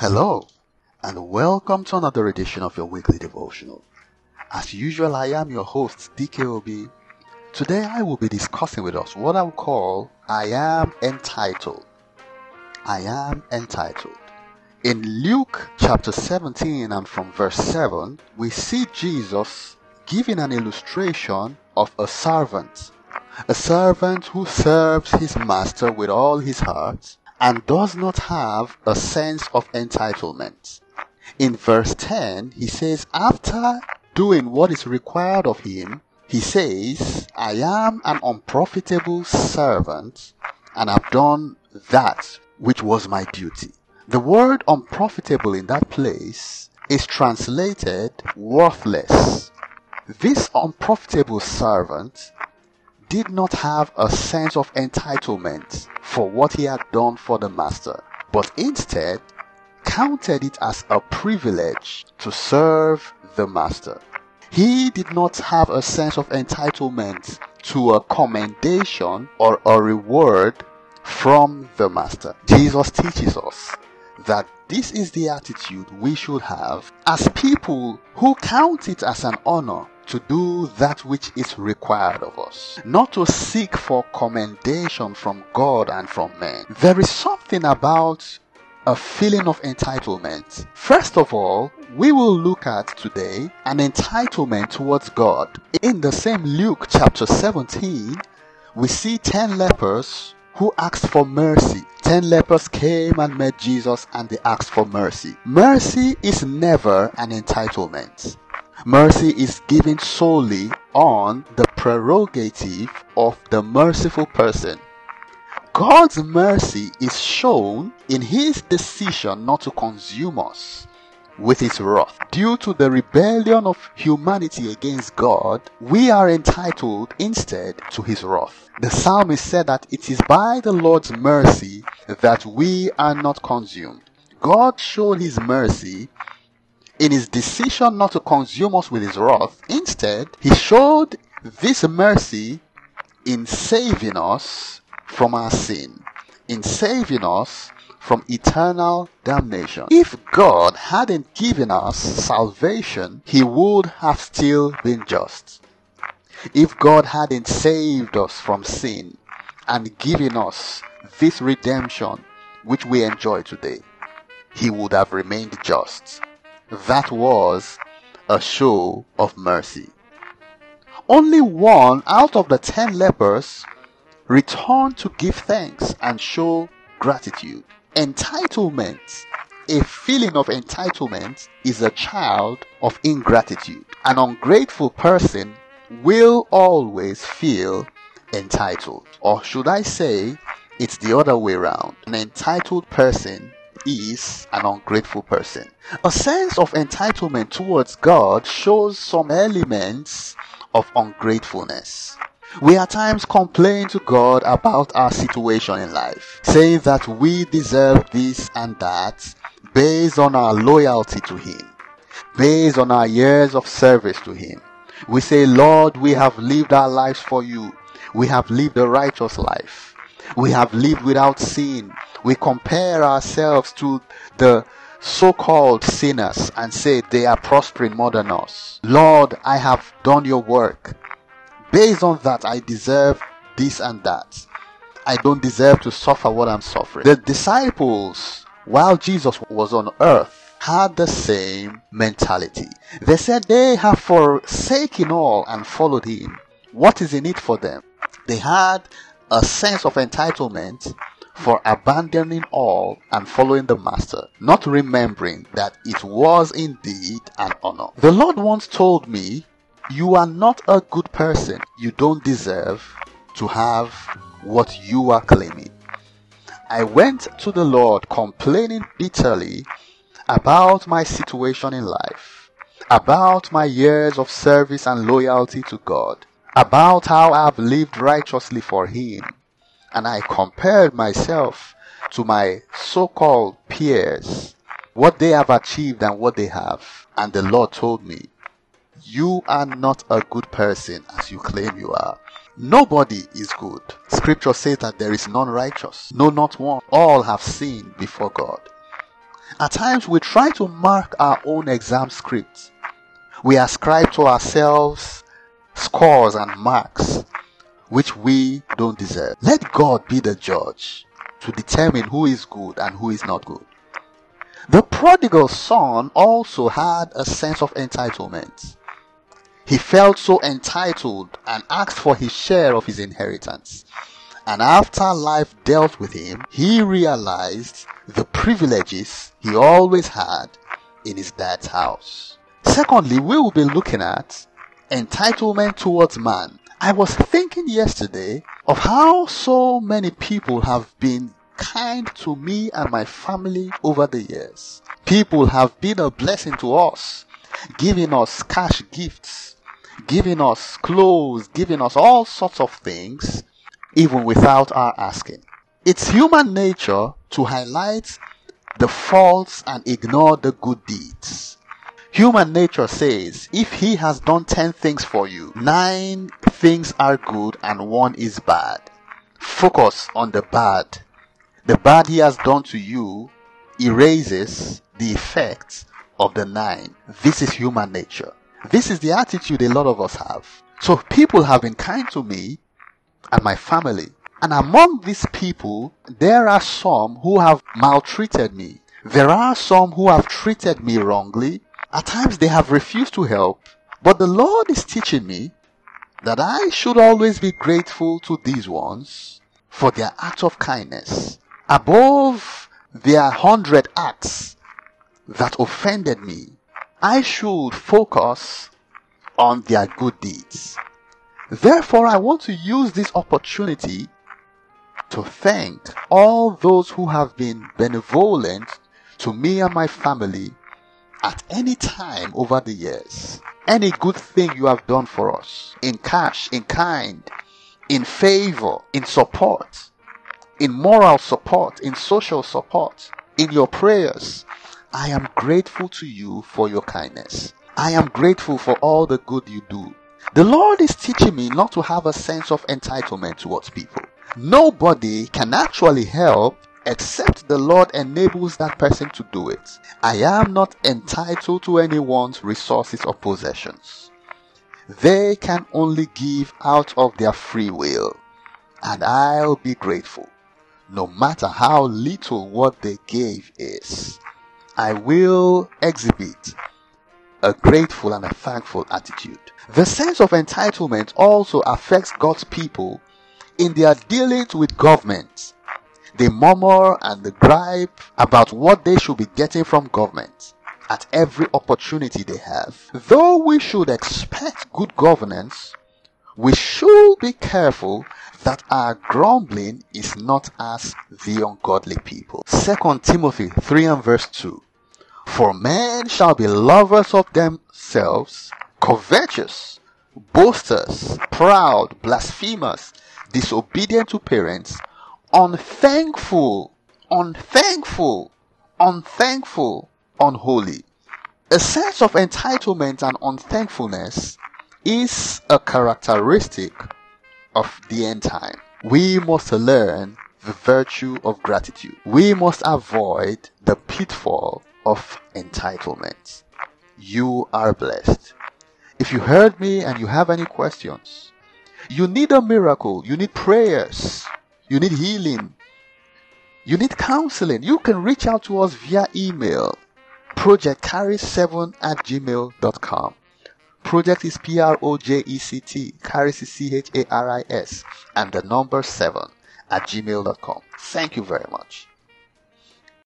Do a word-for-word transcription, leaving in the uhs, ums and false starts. Hello, and welcome to another edition of your weekly devotional. As usual, I am your host, D K O B. Today, I will be discussing with us what I will call, I am entitled. I am entitled. In Luke chapter seventeen and from verse seven, we see Jesus giving an illustration of a servant. A servant who serves his master with all his heart and does not have a sense of entitlement. In verse ten, he says, after doing what is required of him, he says, I am an unprofitable servant, and have done that which was my duty. The word unprofitable in that place is translated worthless. This unprofitable servant did not have a sense of entitlement for what he had done for the master, but instead counted it as a privilege to serve the master. He did not have a sense of entitlement to a commendation or a reward from the master. Jesus teaches us that this is the attitude we should have as people who count it as an honor to do that which is required of us, not to seek for commendation from God and from men. There is something about a feeling of entitlement. First of all, we will look at today an entitlement towards God. In the same Luke chapter seventeen, we see ten lepers who asked for mercy. Ten lepers came and met Jesus and they asked for mercy. Mercy is never an entitlement. Mercy is given solely on the prerogative of the merciful person. God's mercy is shown in his decision not to consume us with his wrath. Due to the rebellion of humanity against God, we are entitled instead to his wrath. The psalmist said that it is by the Lord's mercy that we are not consumed. God showed his mercy in his decision not to consume us with his wrath. Instead, he showed this mercy in saving us from our sin, in saving us from eternal damnation. If God hadn't given us salvation, he would have still been just. If God hadn't saved us from sin and given us this redemption which we enjoy today, he would have remained just. That was a show of mercy. Only one out of the ten lepers returned to give thanks and show gratitude. Entitlement, a feeling of entitlement, is a child of ingratitude. An ungrateful person will always feel entitled. Or should I say, it's the other way around. An entitled person is an ungrateful person. A sense of entitlement towards God shows some elements of ungratefulness. We at times complain to God about our situation in life, saying that we deserve this and that based on our loyalty to him, based on our years of service to him. We say, Lord, we have lived our lives for you. We have lived a righteous life. We have lived without sin. We compare ourselves to the so-called sinners and say they are prospering more than us. Lord, I have done your work. Based on that, I deserve this and that. I don't deserve to suffer what I'm suffering. The disciples, while Jesus was on earth, had the same mentality. They said they have forsaken all and followed him. What is in it for them? They had a sense of entitlement for abandoning all and following the master, not remembering that it was indeed an honor. The Lord once told me, you are not a good person. You don't deserve to have what you are claiming. I went to the Lord complaining bitterly about my situation in life, about my years of service and loyalty to God, about how I've lived righteously for him. And I compared myself to my so-called peers, what they have achieved and what they have. And the Lord told me, you are not a good person as you claim you are. Nobody is good. Scripture says that there is none righteous. No, not one. All have sinned before God. At times, we try to mark our own exam scripts. We ascribe to ourselves scores and marks which we don't deserve. Let God be the judge to determine who is good and who is not good. The prodigal son also had a sense of entitlement. He felt so entitled and asked for his share of his inheritance. And after life dealt with him, he realized the privileges he always had in his dad's house. Secondly, we will be looking at entitlement towards man. I was thinking yesterday of how so many people have been kind to me and my family over the years. People have been a blessing to us, giving us cash gifts, giving us clothes, giving us all sorts of things, even without our asking. It's human nature to highlight the faults and ignore the good deeds. Human nature says, if he has done ten things for you, nine things are good and one is bad. Focus on the bad. The bad he has done to you erases the effects of the nine. This is human nature. This is the attitude a lot of us have. So people have been kind to me and my family. And among these people, there are some who have maltreated me. There are some who have treated me wrongly. At times they have refused to help. But the Lord is teaching me that I should always be grateful to these ones for their act of kindness. Above their hundred acts that offended me, I should focus on their good deeds. Therefore, I want to use this opportunity to thank all those who have been benevolent to me and my family at any time over the years. Any good thing you have done for us, in cash, in kind, in favor, in support, in moral support, in social support, in your prayers, I am grateful to you for your kindness. I am grateful for all the good you do. The Lord is teaching me not to have a sense of entitlement towards people. Nobody can actually help except the Lord enables that person to do it. I am not entitled to anyone's resources or possessions. They can only give out of their free will, and I'll be grateful. No matter how little what they gave is, I will exhibit a grateful and a thankful attitude. The sense of entitlement also affects God's people in their dealings with government. They murmur and they gripe about what they should be getting from government at every opportunity they have. Though we should expect good governance, we should be careful that our grumbling is not as the ungodly people. Second Timothy three and verse two. For men shall be lovers of themselves, covetous, boasters, proud, blasphemers, disobedient to parents, unthankful, unthankful, unthankful, unholy. A sense of entitlement and unthankfulness is a characteristic of the end time. We must learn the virtue of gratitude. We must avoid the pitfall of entitlement. You are blessed. If you heard me and you have any questions, you need a miracle, you need prayers, you need healing, you need counseling, you can reach out to us via email, project charis seven at gmail dot com. Project is P R O J E C T, Charis is C H A R I S, and the number seven at gmail dot com. Thank you very much.